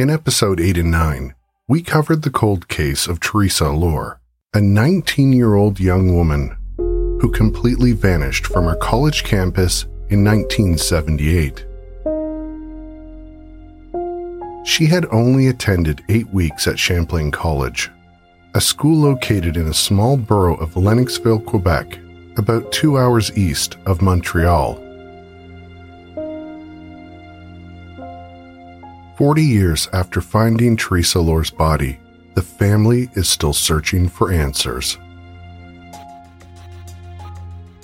In episode 8 and 9, we covered the cold case of Theresa Allore, a 19-year-old young woman who completely vanished from her college campus in 1978. She had only attended 8 weeks at Champlain College, a school located in a small borough of Lennoxville, Quebec, about 2 hours east of Montreal. 40 years after finding Theresa Allore's body, the family is still searching for answers.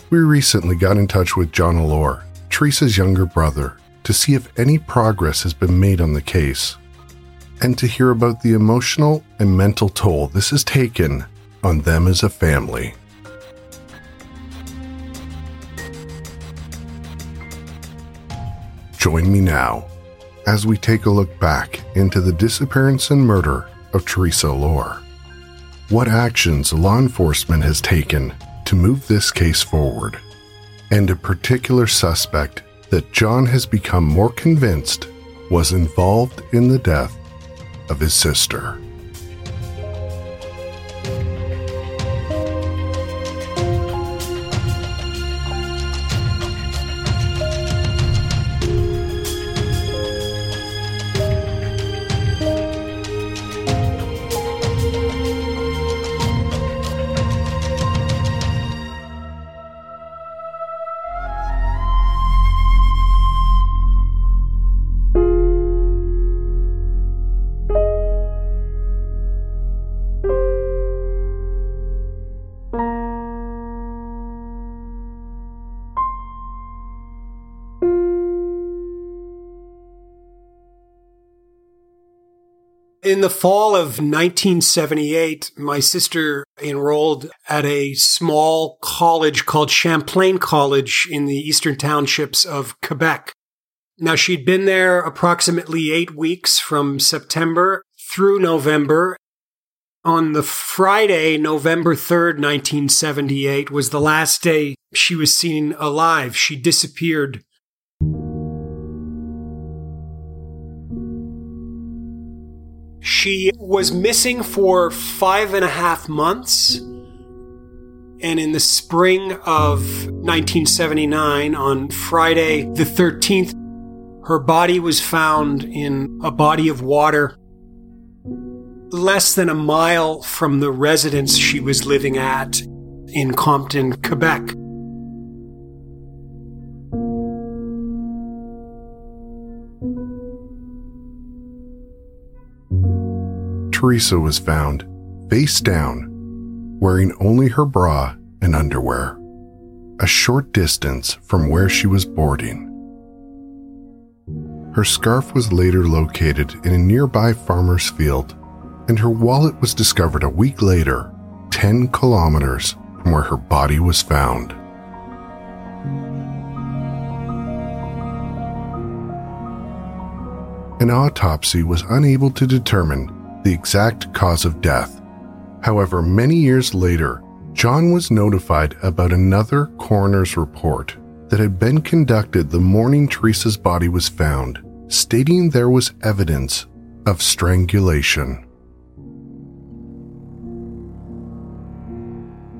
We recently got in touch with John Allore, Theresa's younger brother, to see if any progress has been made on the case, and to hear about the emotional and mental toll this has taken on them as a family. Join me now as we take a look back into the disappearance and murder of Theresa Allore. What actions law enforcement has taken to move this case forward, and a particular suspect that John has become more convinced was involved in the death of his sister. In the fall of 1978, my sister enrolled at a small college called Champlain College in the eastern townships of Quebec. Now, she'd been there approximately 8 weeks from September through November. On the Friday, November 3rd, 1978, was the last day she was seen alive. She disappeared. She was missing for 5.5 months, and in the spring of 1979, on Friday the 13th, her body was found in a body of water less than a mile from the residence she was living at in Compton, Quebec. Theresa was found, face down, wearing only her bra and underwear, a short distance from where she was boarding. Her scarf was later located in a nearby farmer's field, and her wallet was discovered a week later, 10 kilometers from where her body was found. An autopsy was unable to determine the exact cause of death. However, many years later, John was notified about another coroner's report that had been conducted the morning Theresa's body was found, stating there was evidence of strangulation.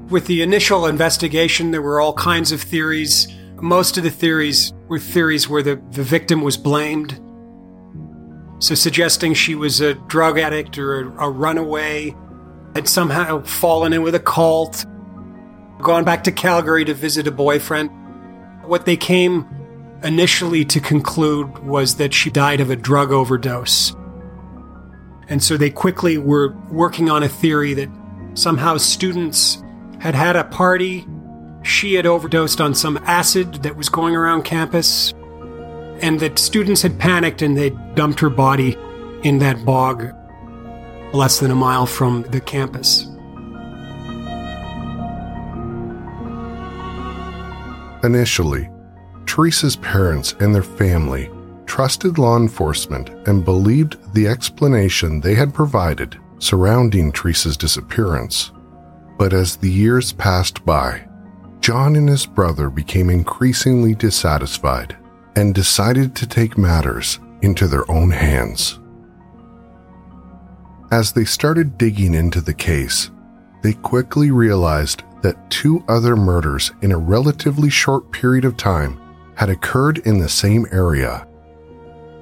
With the initial investigation, there were all kinds of theories. Most of the theories were theories where the victim was blamed. So suggesting she was a drug addict or a runaway, had somehow fallen in with a cult, gone back to Calgary to visit a boyfriend. What they came initially to conclude was that she died of a drug overdose. And so they quickly were working on a theory that somehow students had had a party, she had overdosed on some acid that was going around campus, and that students had panicked and they dumped her body in that bog less than a mile from the campus. Initially, Theresa's parents and their family trusted law enforcement and believed the explanation they had provided surrounding Theresa's disappearance. But as the years passed by, John and his brother became increasingly dissatisfied and decided to take matters into their own hands. As they started digging into the case, they quickly realized that two other murders in a relatively short period of time had occurred in the same area.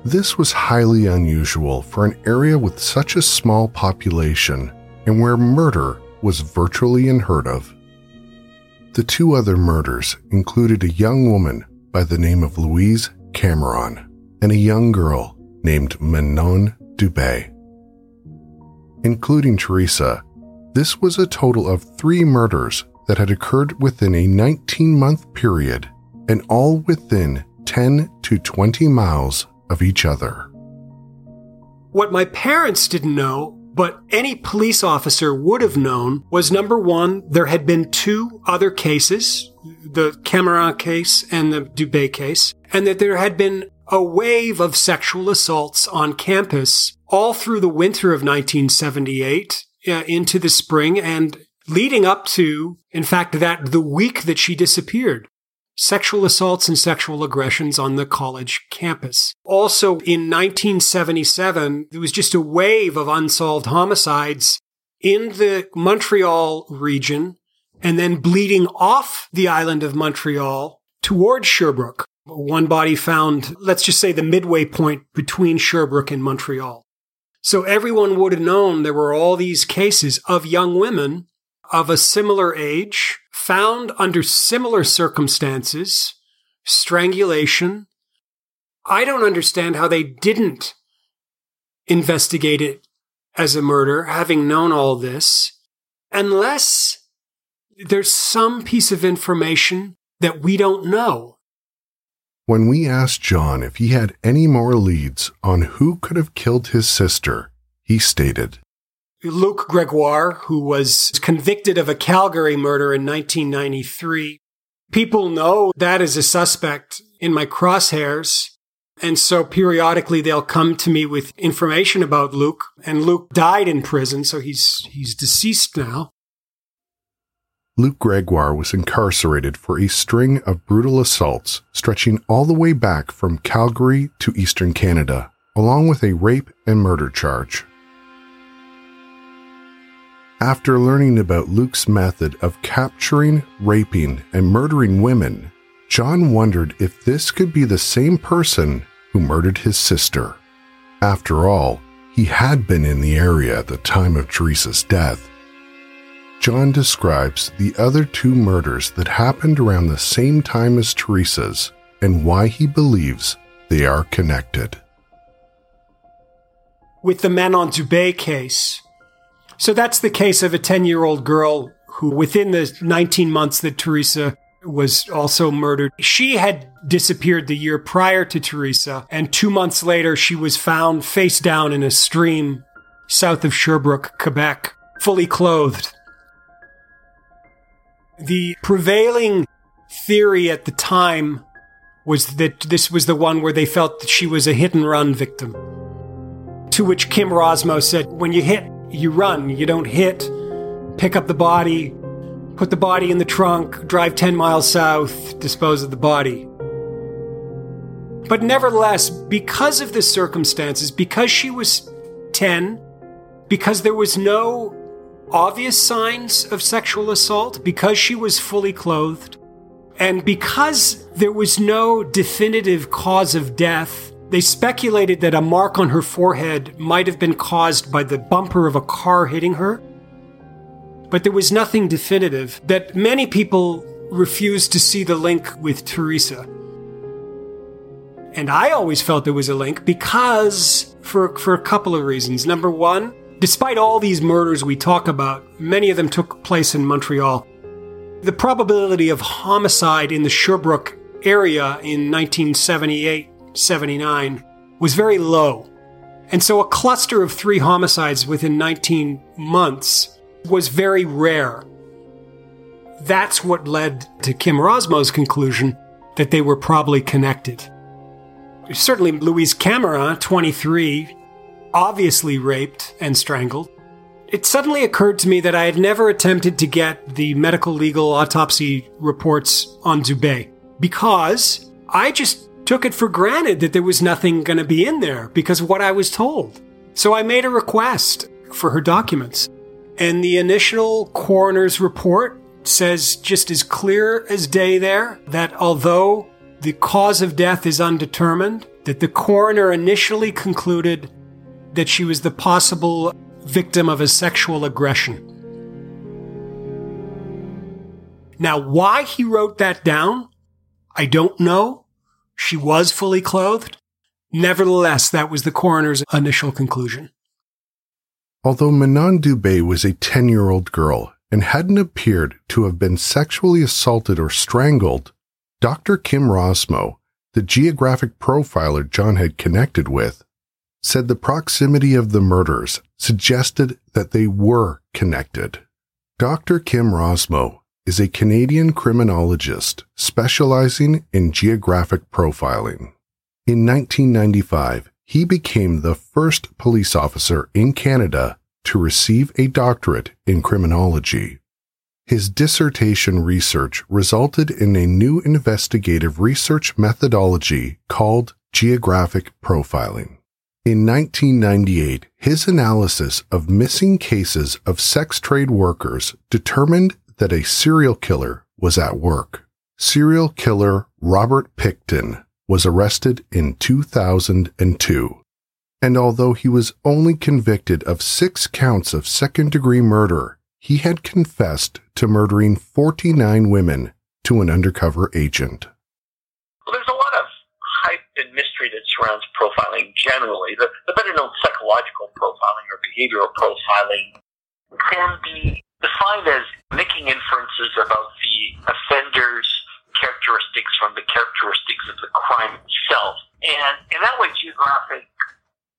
This was highly unusual for an area with such a small population and where murder was virtually unheard of. The two other murders included a young woman by the name of Louise Cameron and a young girl named Manon Dubé. Including Theresa, this was a total of three murders that had occurred within a 19-month period and all within 10 to 20 miles of each other. What my parents didn't know, but any police officer would have known, was number one, there had been two other cases, the Cameron case and the Dubé case, and that there had been a wave of sexual assaults on campus all through the winter of 1978. Into the spring and leading up to, in fact, that the week that she disappeared. Sexual assaults and sexual aggressions on the college campus. Also in 1977, there was just a wave of unsolved homicides in the Montreal region and then bleeding off the island of Montreal towards Sherbrooke. One body found, let's just say the midway point between Sherbrooke and Montreal. So everyone would have known there were all these cases of young women of a similar age, found under similar circumstances, strangulation. I don't understand how they didn't investigate it as a murder, having known all this, unless there's some piece of information that we don't know. When we asked John if he had any more leads on who could have killed his sister, he stated, Luke Gregoire, who was convicted of a Calgary murder in 1993. People know that as a suspect in my crosshairs, and so periodically they'll come to me with information about Luke, and Luke died in prison, so he's deceased now. Luke Gregoire was incarcerated for a string of brutal assaults stretching all the way back from Calgary to eastern Canada, along with a rape and murder charge. After learning about Luke's method of capturing, raping, and murdering women, John wondered if this could be the same person who murdered his sister. After all, he had been in the area at the time of Theresa's death. John describes the other two murders that happened around the same time as Theresa's and why he believes they are connected. With the Manon Dubé case, so that's the case of a 10-year-old girl who, within the 19 months that Theresa was also murdered, she had disappeared the year prior to Theresa, and 2 months later she was found face down in a stream south of Sherbrooke, Quebec, fully clothed. The prevailing theory at the time was that this was the one where they felt that she was a hit-and-run victim. To which Kim Rossmo said, when you hit, you run. You don't hit. Pick up the body, put the body in the trunk, drive 10 miles south, dispose of the body. But nevertheless, because of the circumstances, because she was 10, because there was no obvious signs of sexual assault, because she was fully clothed, and because there was no definitive cause of death, they speculated that a mark on her forehead might have been caused by the bumper of a car hitting her. But there was nothing definitive, that many people refused to see the link with Theresa. And I always felt there was a link because, for a couple of reasons. Number one, despite all these murders we talk about, many of them took place in Montreal. The probability of homicide in the Sherbrooke area in 1978-79 was very low. And so a cluster of three homicides within 19 months was very rare. That's what led to Kim Rossmo's conclusion that they were probably connected. Certainly Louise Cameron, 23, obviously raped and strangled. It suddenly occurred to me that I had never attempted to get the medical legal autopsy reports on Dubé because I just took it for granted that there was nothing going to be in there because of what I was told. So I made a request for her documents. And the initial coroner's report says just as clear as day there that although the cause of death is undetermined, that the coroner initially concluded that she was the possible victim of a sexual aggression. Now, why he wrote that down, I don't know. She was fully clothed. Nevertheless, that was the coroner's initial conclusion. Although Manon Dubé was a 10-year-old girl and hadn't appeared to have been sexually assaulted or strangled, Dr. Kim Rossmo, the geographic profiler John had connected with, said the proximity of the murders suggested that they were connected. Dr. Kim Rossmo is a Canadian criminologist specializing in geographic profiling. In 1995, he became the first police officer in Canada to receive a doctorate in criminology. His dissertation research resulted in a new investigative research methodology called geographic profiling. In 1998, his analysis of missing cases of sex trade workers determined that a serial killer was at work. Serial killer Robert Pickton was arrested in 2002. And although he was only convicted of 6 counts of second-degree murder, he had confessed to murdering 49 women to an undercover agent. Well, there's a lot of hype and mystery that surrounds profiling generally. The better-known psychological profiling or behavioral profiling can be defined as making inferences about the offender's characteristics from the characteristics of the crime itself. And in that way, geographic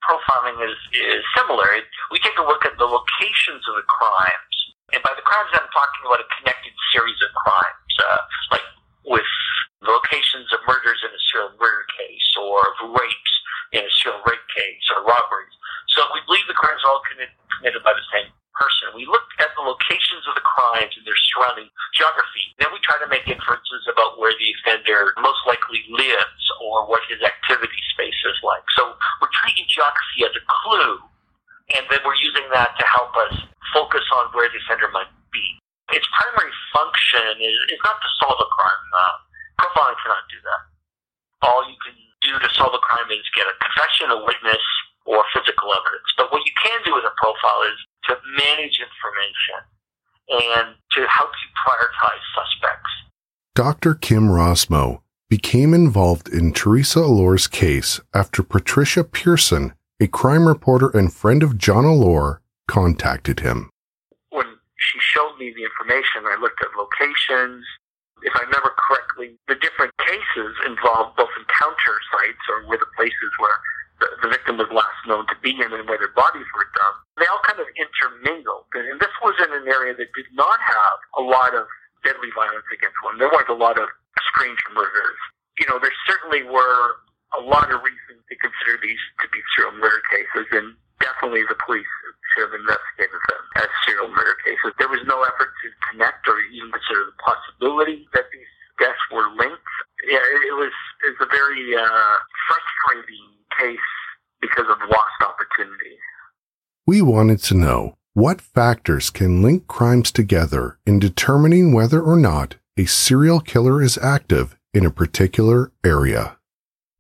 profiling is similar. We take a look at the locations of the crimes. And by the crimes, I'm talking about a connected series of crimes, like with the locations of murders in a serial murder case, or of rapes in a serial rape case, or robberies. So we believe the crimes are all committed by the same person. We look at the locations of the crimes and their surrounding geography. Then we try to make inferences about where the offender most likely lives or what his activity space is like. So we're treating geography as a clue, and then we're using that to help us focus on where the offender might be. Its primary function is not to solve a crime. Profiling cannot do that. All you can do to solve a crime is get a confession, a witness, or physical evidence. But what you can do with a profile is to manage information and to help you prioritize suspects. Dr. Kim Rossmo became involved in Theresa Allore's case after Patricia Pearson, a crime reporter and friend of John Allore, contacted him. When she showed me the information, I looked at locations. If I remember correctly, the different cases involved both encounter sites, or where the places where the victim was last known to be in and where their bodies were dumped. They all kind of intermingled. And this was in an area that did not have a lot of deadly violence against women. There weren't a lot of strange murders. You know, there certainly were a lot of reasons to consider these to be serial murder cases, and definitely the police should have investigated them as serial murder cases. There was no effort to connect or even consider the possibility that these deaths were linked. Yeah, it was a very frustrating case because of lost opportunity. We wanted to know what factors can link crimes together in determining whether or not a serial killer is active in a particular area.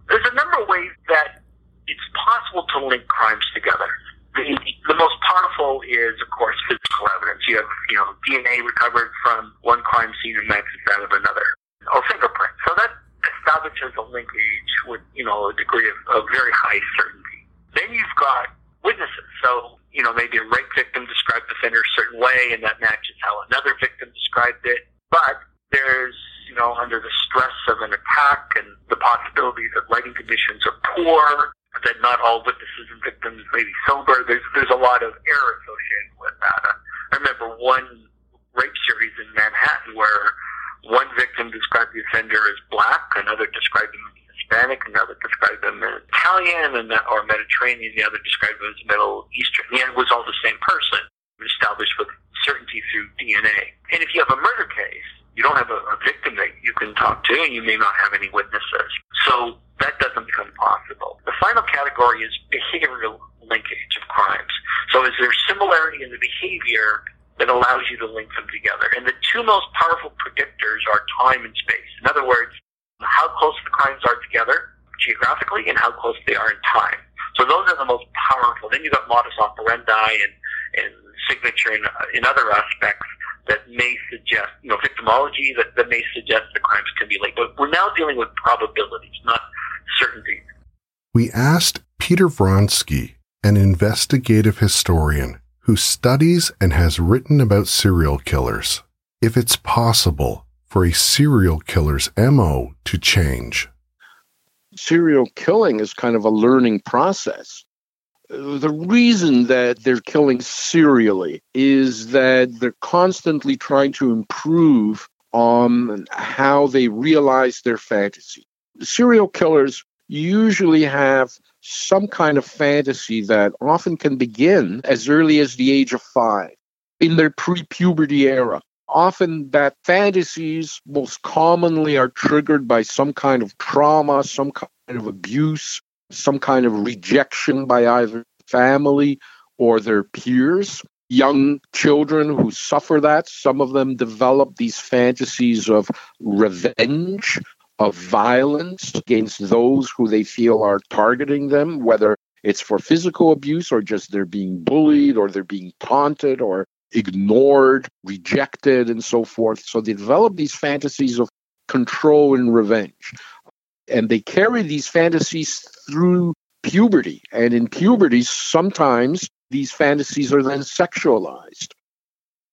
There's a number of ways that it's possible to link crimes together. The most powerful is, of course, physical evidence. You have, DNA recovered from one crime scene and matches that of another, or fingerprints. So that establishes a linkage with, a degree of very high certainty. Then you've got witnesses. So, maybe a rape victim described the offender a certain way, and that matches how another victim described it. But there's, under the stress of an attack and the possibility that lighting conditions are poor, that not all witnesses and victims may be sober. There's a lot of error associated with that. I remember one rape series in Manhattan where one victim described the offender as black, another described him as Hispanic, another described him as Italian or Mediterranean, the other described him as Middle Eastern. Yeah, it was all the same person, established with certainty through DNA. And if you have a murder case, you don't have a victim that you can talk to, and you may not have any witnesses. So that doesn't become possible. The final category is behavioral linkage of crimes. So So is there similarity in the behavior that allows you to link them together? And the two most powerful predictors are time and space. In other words, how close the crimes are together geographically and how close they are in time. So those are the most powerful. Then you've got modus operandi and signature in other aspects that may suggest, you know, victimology that may suggest the crimes can be linked. But we're now dealing with probabilities, not certainty. We asked Peter Vronsky, an investigative historian who studies and has written about serial killers, if it's possible for a serial killer's MO to change. Serial killing is kind of a learning process. The reason that they're killing serially is that they're constantly trying to improve on how they realize their fantasy. Serial killers usually have some kind of fantasy that often can begin as early as the age of 5, in their pre-puberty era. Often that fantasies most commonly are triggered by some kind of trauma, some kind of abuse, some kind of rejection by either family or their peers. Young children who suffer that, some of them develop these fantasies of revenge, of violence against those who they feel are targeting them, whether it's for physical abuse or just they're being bullied or they're being taunted or ignored, rejected, and so forth. So they develop these fantasies of control and revenge. And they carry these fantasies through puberty. And in puberty, sometimes these fantasies are then sexualized.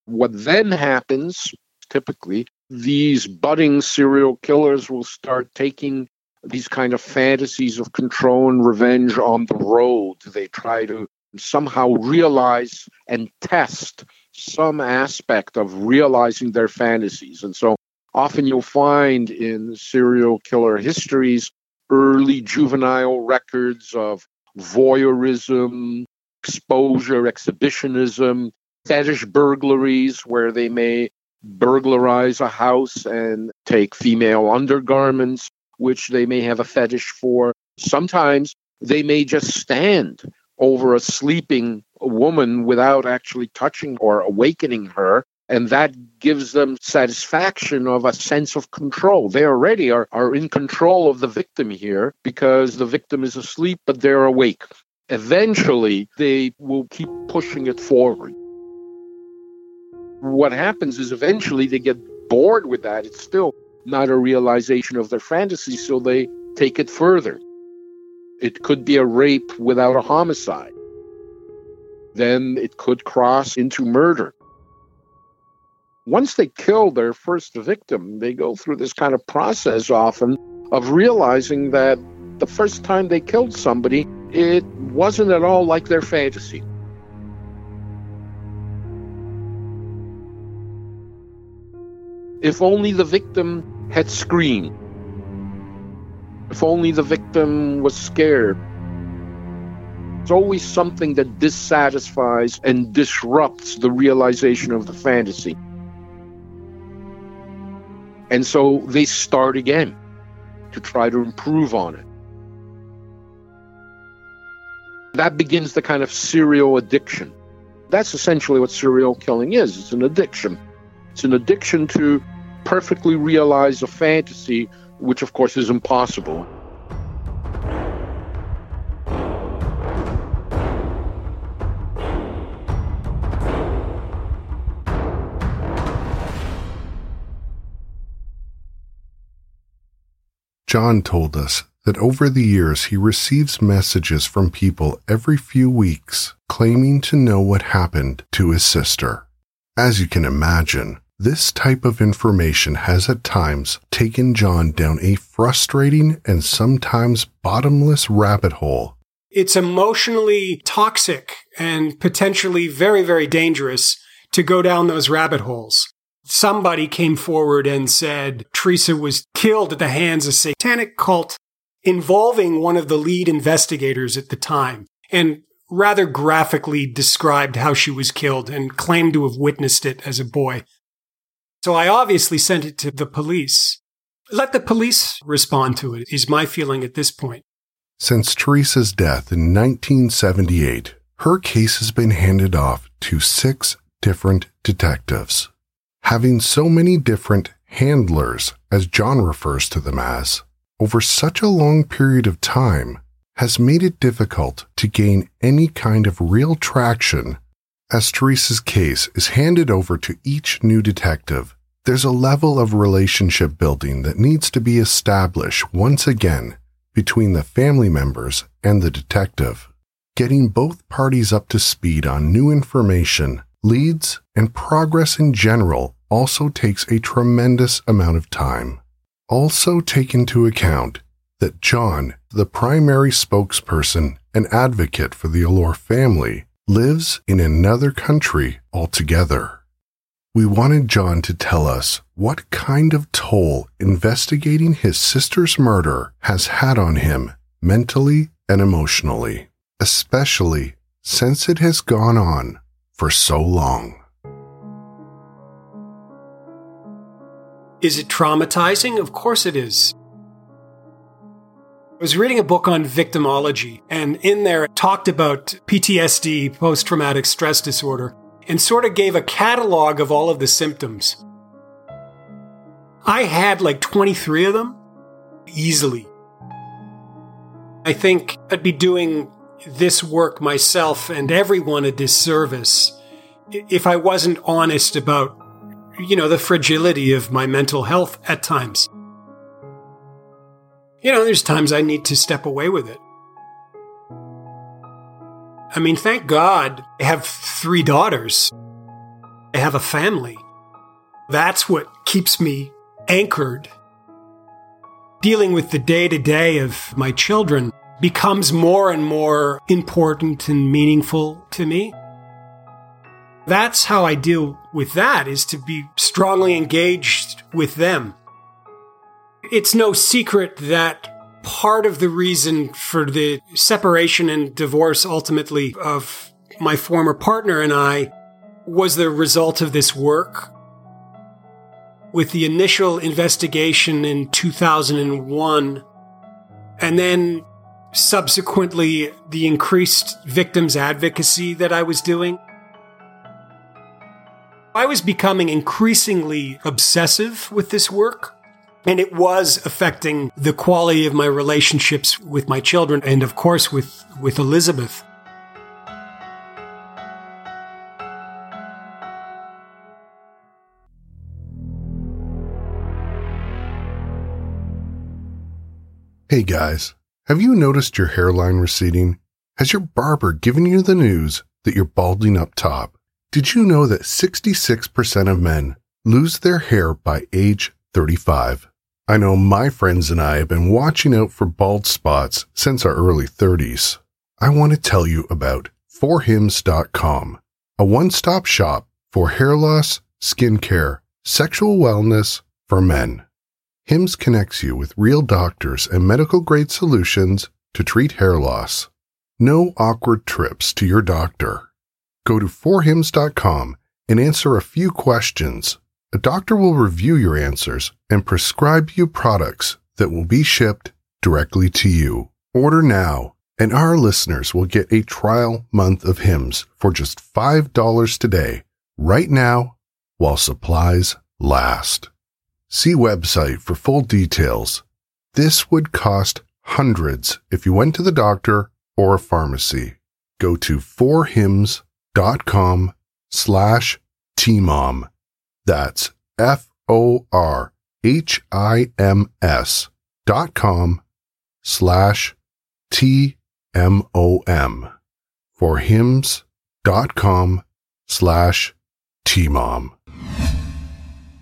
What then happens, typically, these budding serial killers will start taking these kind of fantasies of control and revenge on the road. They try to somehow realize and test some aspect of realizing their fantasies. And so often you'll find in serial killer histories early juvenile records of voyeurism, exposure, exhibitionism, fetish burglaries where they may burglarize a house and take female undergarments, which they may have a fetish for. Sometimes they may just stand over a sleeping woman without actually touching or awakening her, and that gives them satisfaction of a sense of control. They already are in control of the victim here because the victim is asleep, but they're awake. Eventually, they will keep pushing it forward. What happens is eventually they get bored with that. It's still not a realization of their fantasy, so they take it further. It could be a rape without a homicide. Then it could cross into murder. Once they kill their first victim, they go through this kind of process often of realizing that the first time they killed somebody, it wasn't at all like their fantasy. If only the victim had screamed. If only the victim was scared. It's always something that dissatisfies and disrupts the realization of the fantasy. And so they start again to try to improve on it. That begins the kind of serial addiction. That's essentially what serial killing is. It's an addiction. It's an addiction to perfectly realize a fantasy, which of course is impossible. John told us that over the years he receives messages from people every few weeks claiming to know what happened to his sister. As you can imagine, this type of information has at times taken John down a frustrating and sometimes bottomless rabbit hole. It's emotionally toxic and potentially very, very dangerous to go down those rabbit holes. Somebody came forward and said Theresa was killed at the hands of a satanic cult involving one of the lead investigators at the time, and rather graphically described how she was killed and claimed to have witnessed it as a boy. So I obviously sent it to the police. Let the police respond to it, is my feeling at this point. Since Theresa's death in 1978, her case has been handed off to 6 different detectives. Having so many different handlers, as John refers to them as, over such a long period of time has made it difficult to gain any kind of real traction. As Theresa's case is handed over to each new detective, there's a level of relationship building that needs to be established once again between the family members and the detective. Getting both parties up to speed on new information, leads, and progress in general also takes a tremendous amount of time. Also take into account that John, the primary spokesperson and advocate for the Allore family, lives in another country altogether. We wanted John to tell us what kind of toll investigating his sister's murder has had on him mentally and emotionally, especially since it has gone on for so long. Is it traumatizing? Of course it is. I was reading a book on victimology, and in there it talked about PTSD, post-traumatic stress disorder, and sort of gave a catalog of all of the symptoms. I had like 23 of them, easily. I think I'd be doing this work myself and everyone a disservice if I wasn't honest about, you know, the fragility of my mental health at times. You know, there's times I need to step away with it. I mean, thank God I have 3 daughters. I have a family. That's what keeps me anchored. Dealing with the day-to-day of my children becomes more and more important and meaningful to me. That's how I deal with that, is to be strongly engaged with them. It's no secret that part of the reason for the separation and divorce ultimately of my former partner and I was the result of this work. With the initial investigation in 2001, and then subsequently the increased victims advocacy that I was doing, I was becoming increasingly obsessive with this work, and it was affecting the quality of my relationships with my children and, of course, with Elizabeth. Hey guys, have you noticed your hairline receding? Has your barber given you the news that you're balding up top? Did you know that 66% of men lose their hair by age 35? I know my friends and I have been watching out for bald spots since our early 30s. I want to tell you about forhims.com, a one-stop shop for hair loss, skin care, sexual wellness for men. HIMS connects you with real doctors and medical-grade solutions to treat hair loss. No awkward trips to your doctor. Go to forhims.com and answer a few questions. A doctor will review your answers and prescribe you products that will be shipped directly to you. Order now, and our listeners will get a trial month of HIMS for just $5 today, right now, while supplies last. See website for full details. This would cost hundreds if you went to the doctor or a pharmacy. Go to forhims.com. .com/tmom. That's forhims.com/tmom. forhims.com/tmom.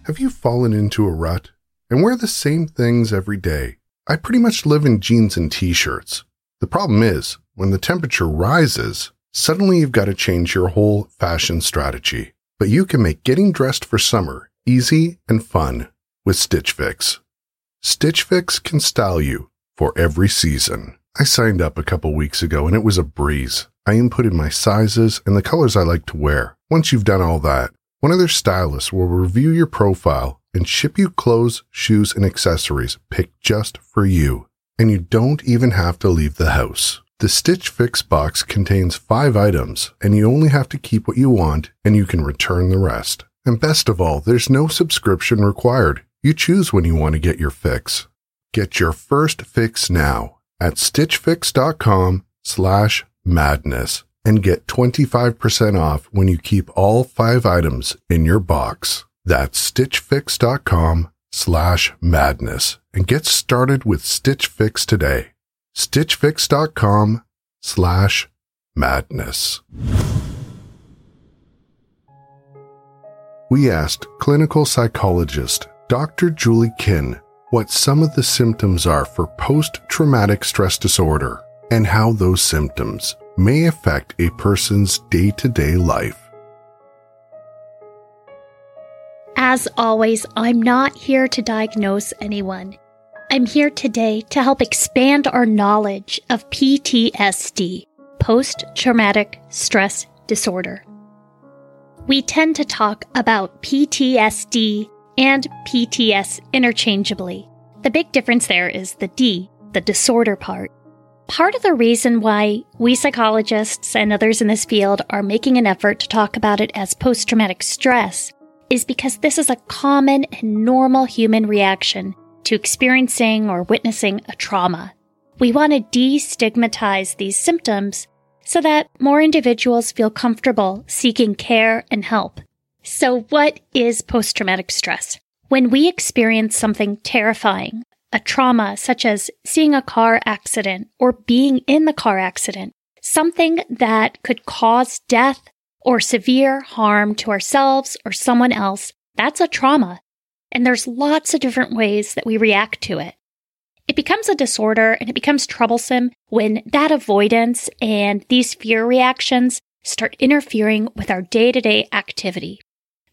Have you fallen into a rut and wear the same things every day? I pretty much live in jeans and t-shirts. The problem is, when the temperature rises, suddenly you've got to change your whole fashion strategy, but you can make getting dressed for summer easy and fun with Stitch Fix. Stitch Fix can style you for every season. I signed up a couple weeks ago and it was a breeze. I inputted my sizes and the colors I like to wear. Once you've done all that, one of their stylists will review your profile and ship you clothes, shoes, and accessories picked just for you, and you don't even have to leave the house. The Stitch Fix box contains 5 items, and you only have to keep what you want, and you can return the rest. And best of all, there's no subscription required. You choose when you want to get your fix. Get your first fix now at stitchfix.com/madness and get 25% off when you keep all 5 items in your box. That's stitchfix.com/madness and get started with Stitch Fix today. stitchfix.com/madness. We asked clinical psychologist Dr. Julie Kinn what some of the symptoms are for post-traumatic stress disorder and how those symptoms may affect a person's day-to-day life. As always, I'm not here to diagnose anyone. I'm here today to help expand our knowledge of PTSD, post-traumatic stress disorder. We tend to talk about PTSD and PTS interchangeably. The big difference there is the D, the disorder part. Part of the reason why we psychologists and others in this field are making an effort to talk about it as post-traumatic stress is because this is a common and normal human reaction to experiencing or witnessing a trauma. We want to destigmatize these symptoms so that more individuals feel comfortable seeking care and help. So what is post-traumatic stress? When we experience something terrifying, a trauma such as seeing a car accident or being in the car accident, something that could cause death or severe harm to ourselves or someone else, that's a trauma. And there's lots of different ways that we react to it. It becomes a disorder and it becomes troublesome when that avoidance and these fear reactions start interfering with our day-to-day activity.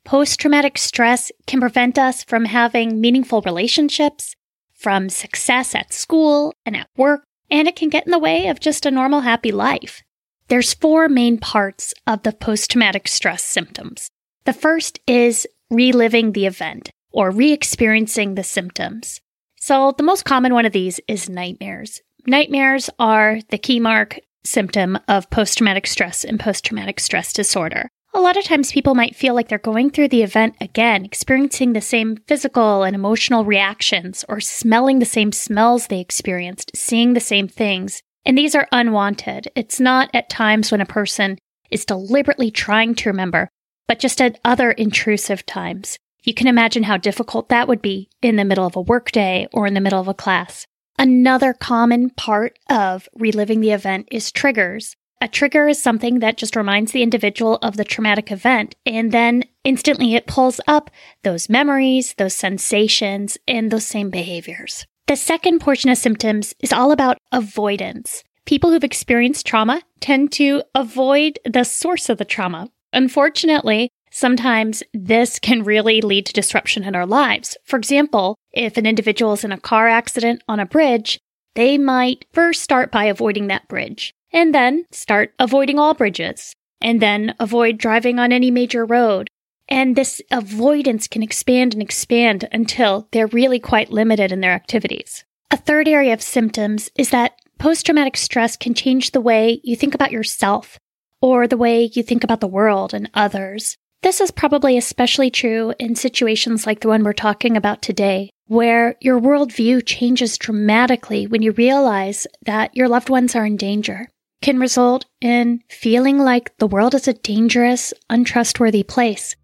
Post-traumatic stress can prevent us from having meaningful relationships, from success at school and at work, and it can get in the way of just a normal happy life. There's 4 main parts of the post-traumatic stress symptoms. The first is reliving the event or re-experiencing the symptoms. So the most common one of these is nightmares. Nightmares are the key mark symptom of post-traumatic stress and post-traumatic stress disorder. A lot of times people might feel like they're going through the event again, experiencing the same physical and emotional reactions, or smelling the same smells they experienced, seeing the same things. And these are unwanted. It's not at times when a person is deliberately trying to remember, but just at other intrusive times. You can imagine how difficult that would be in the middle of a workday or in the middle of a class. Another common part of reliving the event is triggers. A trigger is something that just reminds the individual of the traumatic event, and then instantly it pulls up those memories, those sensations, and those same behaviors. The second portion of symptoms is all about avoidance. People who've experienced trauma tend to avoid the source of the trauma. Unfortunately, sometimes this can really lead to disruption in our lives. For example, if an individual is in a car accident on a bridge, they might first start by avoiding that bridge, and then start avoiding all bridges, and then avoid driving on any major road. And this avoidance can expand and expand until they're really quite limited in their activities. A third area of symptoms is that post-traumatic stress can change the way you think about yourself or the way you think about the world and others. This is probably especially true in situations like the one we're talking about today, where your worldview changes dramatically when you realize that your loved ones are in danger. It can result in feeling like the world is a dangerous, untrustworthy place.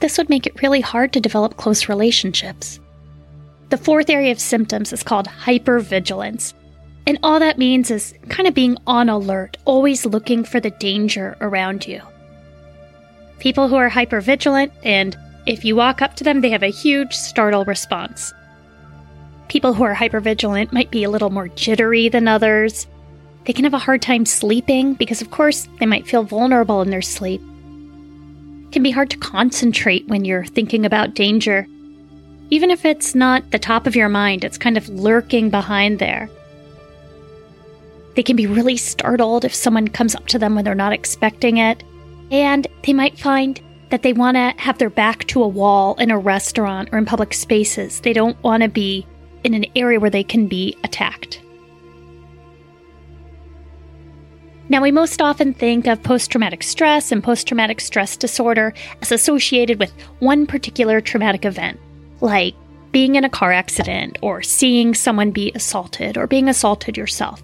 This would make it really hard to develop close relationships. The fourth area of symptoms is called hypervigilance. And all that means is kind of being on alert, always looking for the danger around you. People who are hypervigilant, and if you walk up to them, they have a huge startle response. People who are hypervigilant might be a little more jittery than others. They can have a hard time sleeping because, of course, they might feel vulnerable in their sleep. It can be hard to concentrate when you're thinking about danger. Even if it's not the top of your mind, it's kind of lurking behind there. They can be really startled if someone comes up to them when they're not expecting it. And they might find that they want to have their back to a wall in a restaurant or in public spaces. They don't want to be in an area where they can be attacked. Now, we most often think of post-traumatic stress and post-traumatic stress disorder as associated with one particular traumatic event, like being in a car accident or seeing someone be assaulted or being assaulted yourself.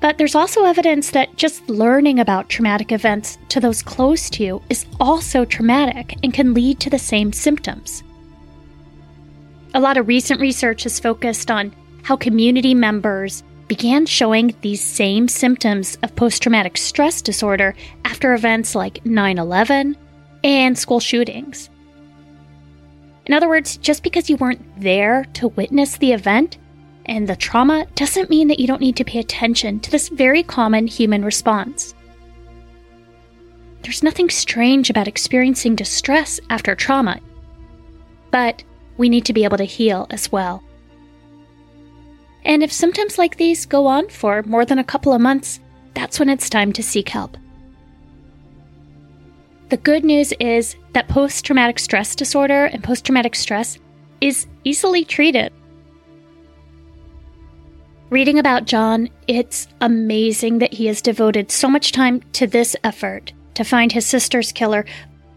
But there's also evidence that just learning about traumatic events to those close to you is also traumatic and can lead to the same symptoms. A lot of recent research has focused on how community members began showing these same symptoms of post-traumatic stress disorder after events like 9/11 and school shootings. In other words, just because you weren't there to witness the event and the trauma doesn't mean that you don't need to pay attention to this very common human response. There's nothing strange about experiencing distress after trauma, but we need to be able to heal as well. And if symptoms like these go on for more than a couple of months, that's when it's time to seek help. The good news is that post-traumatic stress disorder and post-traumatic stress is easily treated. Reading about John, it's amazing that he has devoted so much time to this effort to find his sister's killer,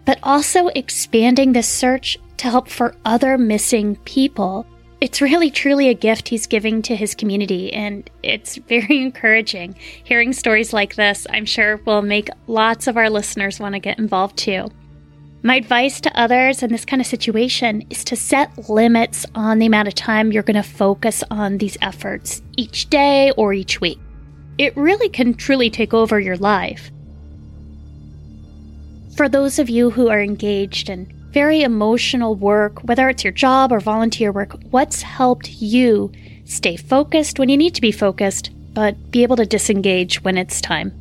but also expanding this search to help for other missing people. It's really truly a gift he's giving to his community, and it's very encouraging. Hearing stories like this, I'm sure, will make lots of our listeners want to get involved too. My advice to others in this kind of situation is to set limits on the amount of time you're going to focus on these efforts each day or each week. It really can truly take over your life. For those of you who are engaged in very emotional work, whether it's your job or volunteer work, what's helped you stay focused when you need to be focused, but be able to disengage when it's time?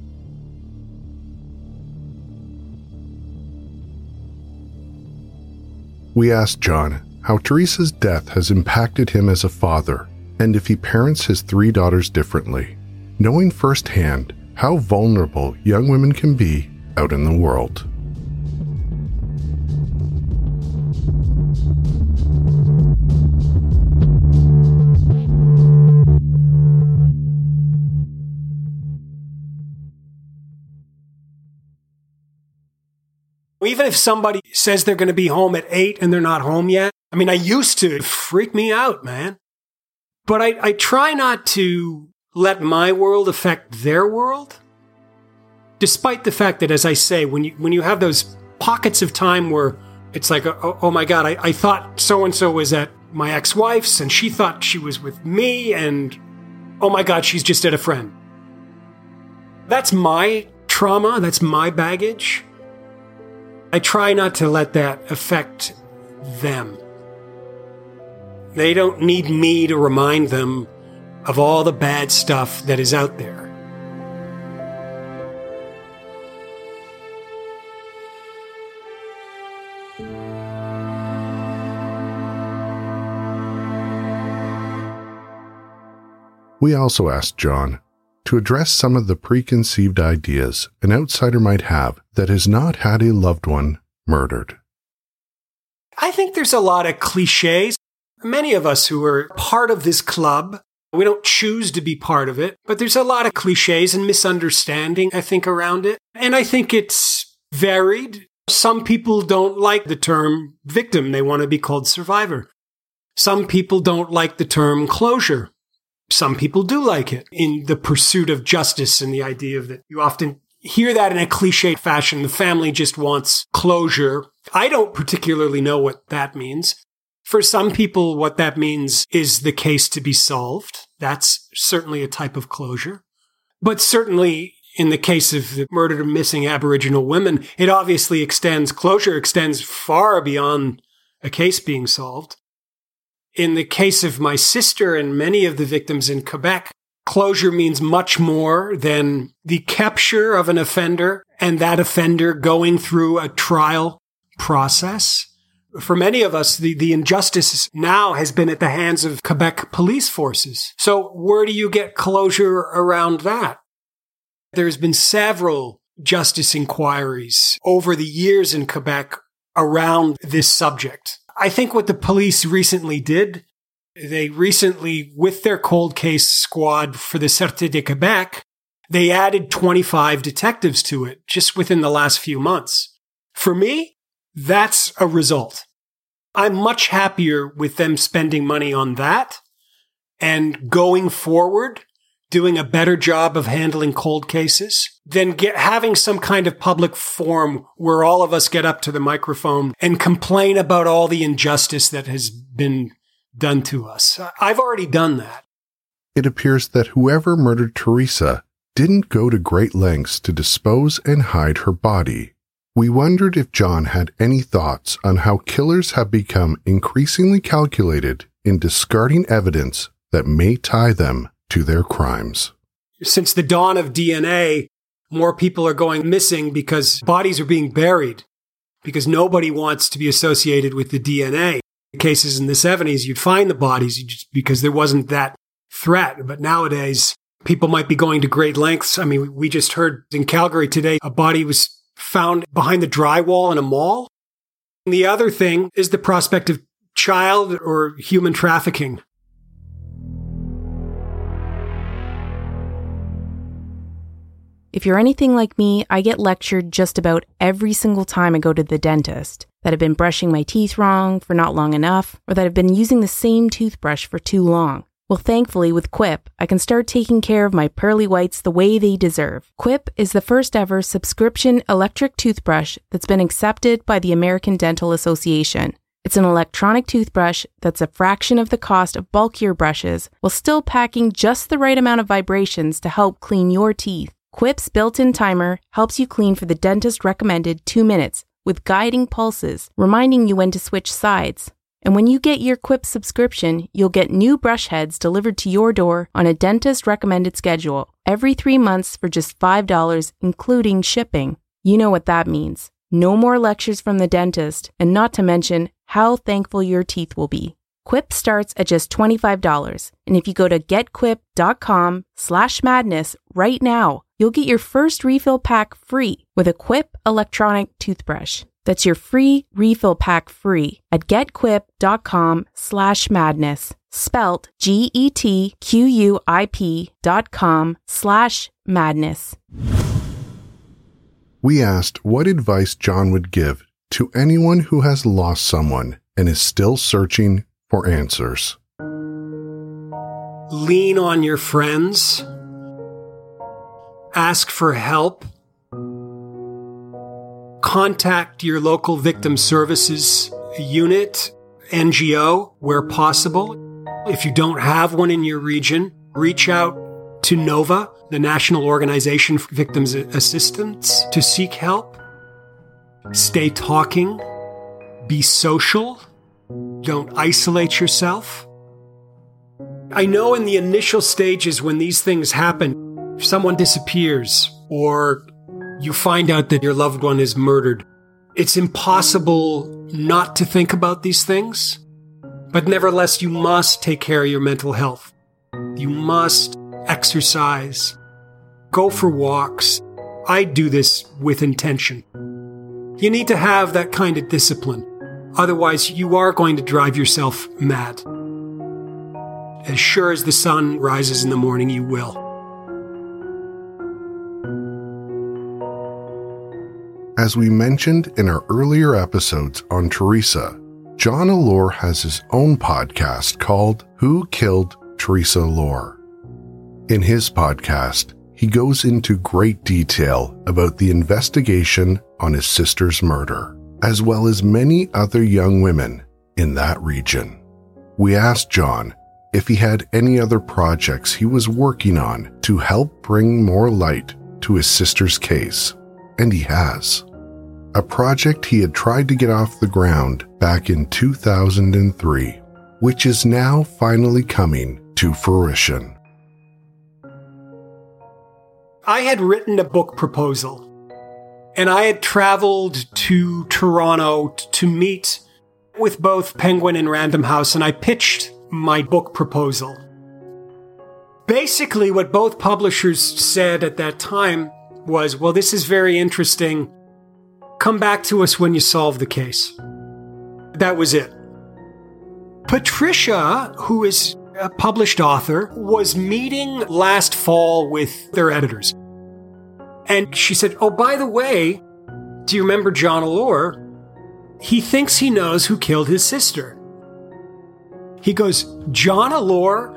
We asked John how Theresa's death has impacted him as a father and if he parents his three daughters differently, knowing firsthand how vulnerable young women can be out in the world. Even if somebody says they're going to be home at 8 and they're not home yet, I mean, I used to freak me out, man. But I try not to let my world affect their world. Despite the fact that, as I say, when you have those pockets of time where it's like, oh my God, I thought so-and-so was at my ex-wife's and she thought she was with me and, oh my God, she's just at a friend. That's my trauma. That's my baggage. I try not to let that affect them. They don't need me to remind them of all the bad stuff that is out there. We also asked John to address some of the preconceived ideas an outsider might have that has not had a loved one murdered. I think there's a lot of cliches. Many of us who are part of this club, we don't choose to be part of it, but there's a lot of cliches and misunderstanding, I think, around it. And I think it's varied. Some people don't like the term victim. They want to be called survivor. Some people don't like the term closure. Some people do like it in the pursuit of justice and the idea of that you often hear that in a cliche fashion. The family just wants closure. I don't particularly know what that means. For some people, what that means is the case to be solved. That's certainly a type of closure. But certainly in the case of the murdered or missing Aboriginal women, it obviously extends, closure extends far beyond a case being solved. In the case of my sister and many of the victims in Quebec, closure means much more than the capture of an offender and that offender going through a trial process. For many of us, the injustice now has been at the hands of Quebec police forces. So where do you get closure around that? There's been several justice inquiries over the years in Quebec around this subject. I think what the police recently did, they recently, with their cold case squad for the Sûreté de Québec, They added 25 detectives to it just within the last few months. For me, that's a result. I'm much happier with them spending money on that and going forward, doing a better job of handling cold cases than having some kind of public forum where all of us get up to the microphone and complain about all the injustice that has been done to us. I've already done that. It appears that whoever murdered Theresa didn't go to great lengths to dispose and hide her body. We wondered if John had any thoughts on how killers have become increasingly calculated in discarding evidence that may tie them to their crimes. Since the dawn of DNA, more people are going missing because bodies are being buried, because nobody wants to be associated with the DNA. In cases in the 70s, you'd find the bodies because there wasn't that threat. But nowadays, people might be going to great lengths. I mean, we just heard in Calgary today, a body was found behind the drywall in a mall. And the other thing is the prospect of child or human trafficking. If you're anything like me, I get lectured just about every single time I go to the dentist that I've been brushing my teeth wrong for not long enough, or that I've been using the same toothbrush for too long. Well, thankfully, with QUIP, I can start taking care of my pearly whites the way they deserve. QUIP is the first ever subscription electric toothbrush that's been accepted by the American Dental Association. It's an electronic toothbrush that's a fraction of the cost of bulkier brushes while still packing just the right amount of vibrations to help clean your teeth. QUIP's built-in timer helps you clean for the dentist-recommended 2 minutes with guiding pulses, reminding you when to switch sides. And when you get your QUIP subscription, you'll get new brush heads delivered to your door on a dentist-recommended schedule every 3 months for just $5, including shipping. You know what that means. No more lectures from the dentist, and not to mention how thankful your teeth will be. QUIP starts at just $25, and if you go to getquip.com/madness right now, you'll get your first refill pack free with a QUIP electronic toothbrush. That's your free refill pack free at getquip.com/madness, spelt GETQUIP.com/madness. We asked what advice John would give to anyone who has lost someone and is still searching for answers. Lean on your friends. Ask for help. Contact your local victim services unit, NGO, where possible. If you don't have one in your region, reach out to NOVA, the National Organization for Victims Assistance, to seek help. Stay talking. Be social. Don't isolate yourself. I know in the initial stages when these things happen, if someone disappears or you find out that your loved one is murdered, it's impossible not to think about these things. But nevertheless, you must take care of your mental health. You must exercise. Go for walks. I do this with intention. You need to have that kind of discipline. Otherwise, you are going to drive yourself mad. As sure as the sun rises in the morning, you will. As we mentioned in our earlier episodes on Theresa, John Allore has his own podcast called Who Killed Theresa Allore. In his podcast, he goes into great detail about the investigation on his sister's murder, as well as many other young women in that region. We asked John if he had any other projects he was working on to help bring more light to his sister's case. And he has. A project he had tried to get off the ground back in 2003, which is now finally coming to fruition. I had written a book proposal, and I had traveled to Toronto to meet with both Penguin and Random House, and I pitched my book proposal. Basically, what both publishers said at that time was, well, this is very interesting. Come back to us when you solve the case. That was it. Patricia, who is a published author, was meeting last fall with their editors. And she said, "Oh, by the way, do you remember John Allore? He thinks he knows who killed his sister." He goes, "John Allore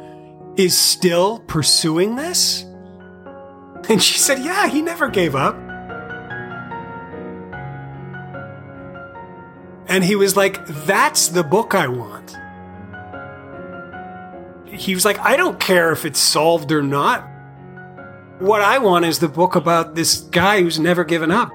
is still pursuing this?" And she said, "Yeah, he never gave up." And he was like, "That's the book I want." He was like, "I don't care if it's solved or not. What I want is the book about this guy who's never given up."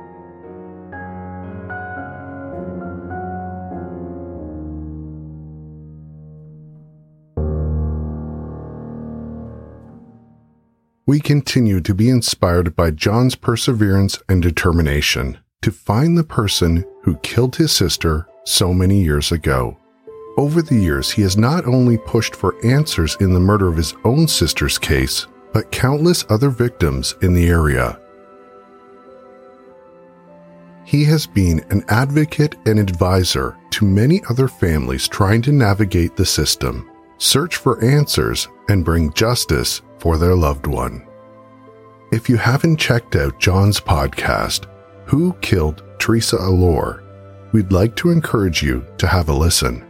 We continue to be inspired by John's perseverance and determination to find the person who killed his sister so many years ago. Over the years, he has not only pushed for answers in the murder of his own sister's case, but countless other victims in the area. He has been an advocate and advisor to many other families trying to navigate the system, search for answers, and bring justice for their loved one. If you haven't checked out John's podcast, Who Killed Theresa Allore?, we'd like to encourage you to have a listen.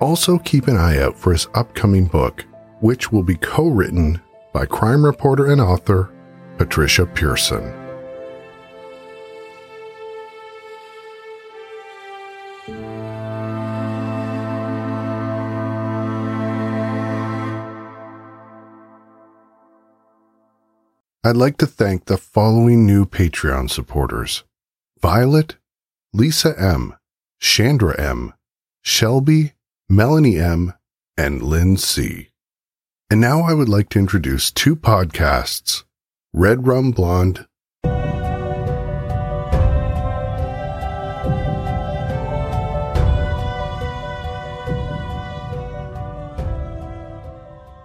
Also keep an eye out for his upcoming book, which will be co-written by crime reporter and author Patricia Pearson. I'd like to thank the following new Patreon supporters: Violet, Lisa M., Chandra M., Shelby, Melanie M., and Lynn C. And now I would like to introduce two podcasts, Red Rum Blonde .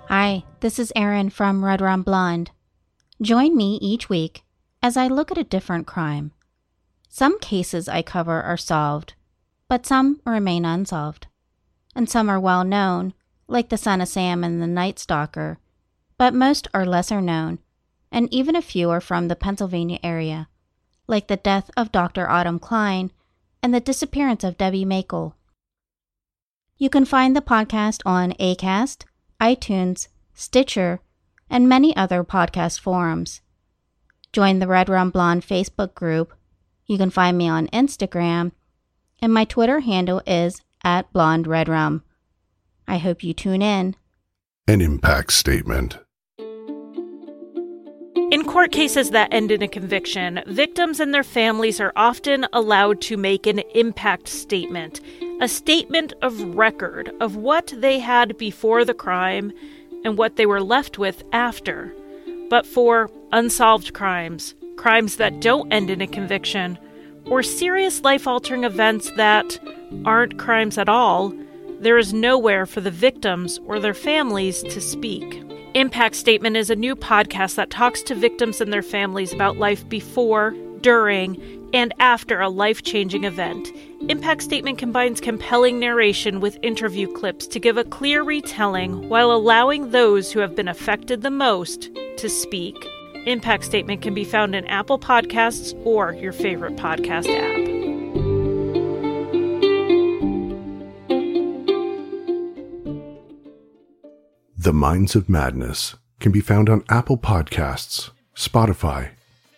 Hi, this is Erin from Red Rum Blonde. Join me each week as I look at a different crime. Some cases I cover are solved, but some remain unsolved. And some are well known, like the Son of Sam and the Night Stalker, but most are lesser known, and even a few are from the Pennsylvania area, like the death of Dr. Autumn Klein and the disappearance of Debbie Makel. You can find the podcast on Acast, iTunes, Stitcher, and many other podcast forums. Join the Red Rum Blonde Facebook group. You can find me on Instagram, and my Twitter handle is @BlondeRedRum. I hope you tune in. An Impact Statement. In court cases that end in a conviction, victims and their families are often allowed to make an impact statement, a statement of record of what they had before the crime and what they were left with after. But for unsolved crimes, crimes that don't end in a conviction, or serious life-altering events that aren't crimes at all, there is nowhere for the victims or their families to speak. Impact Statement is a new podcast that talks to victims and their families about life before, during, and after a life-changing event. Impact Statement combines compelling narration with interview clips to give a clear retelling while allowing those who have been affected the most to speak. Impact Statement can be found in Apple Podcasts or your favorite podcast app. The Minds of Madness can be found on Apple Podcasts, Spotify,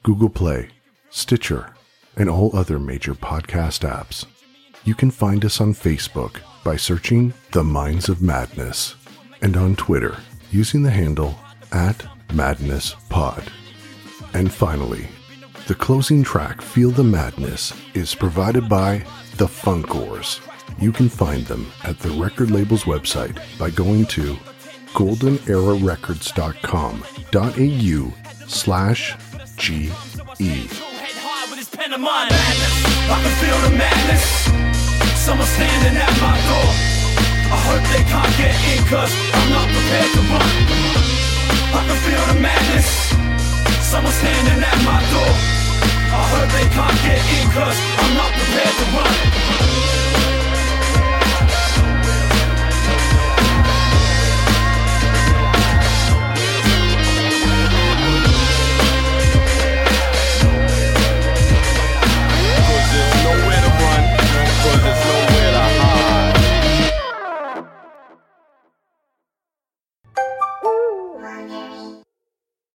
Google Play, Stitcher, and all other major podcast apps. You can find us on Facebook by searching The Minds of Madness, and on Twitter using the handle @MadnessPod. And finally, the closing track, Feel the Madness, is provided by The Funkoars. You can find them at the record label's website by going to goldenerarecords.com.au/GE. Madness, I can feel the madness. Someone standing at my door. I hope they can't get in, 'cause I'm not prepared to run. I can feel the madness. Someone standing at my door. I hope they can't get in, 'cause I'm not prepared to run.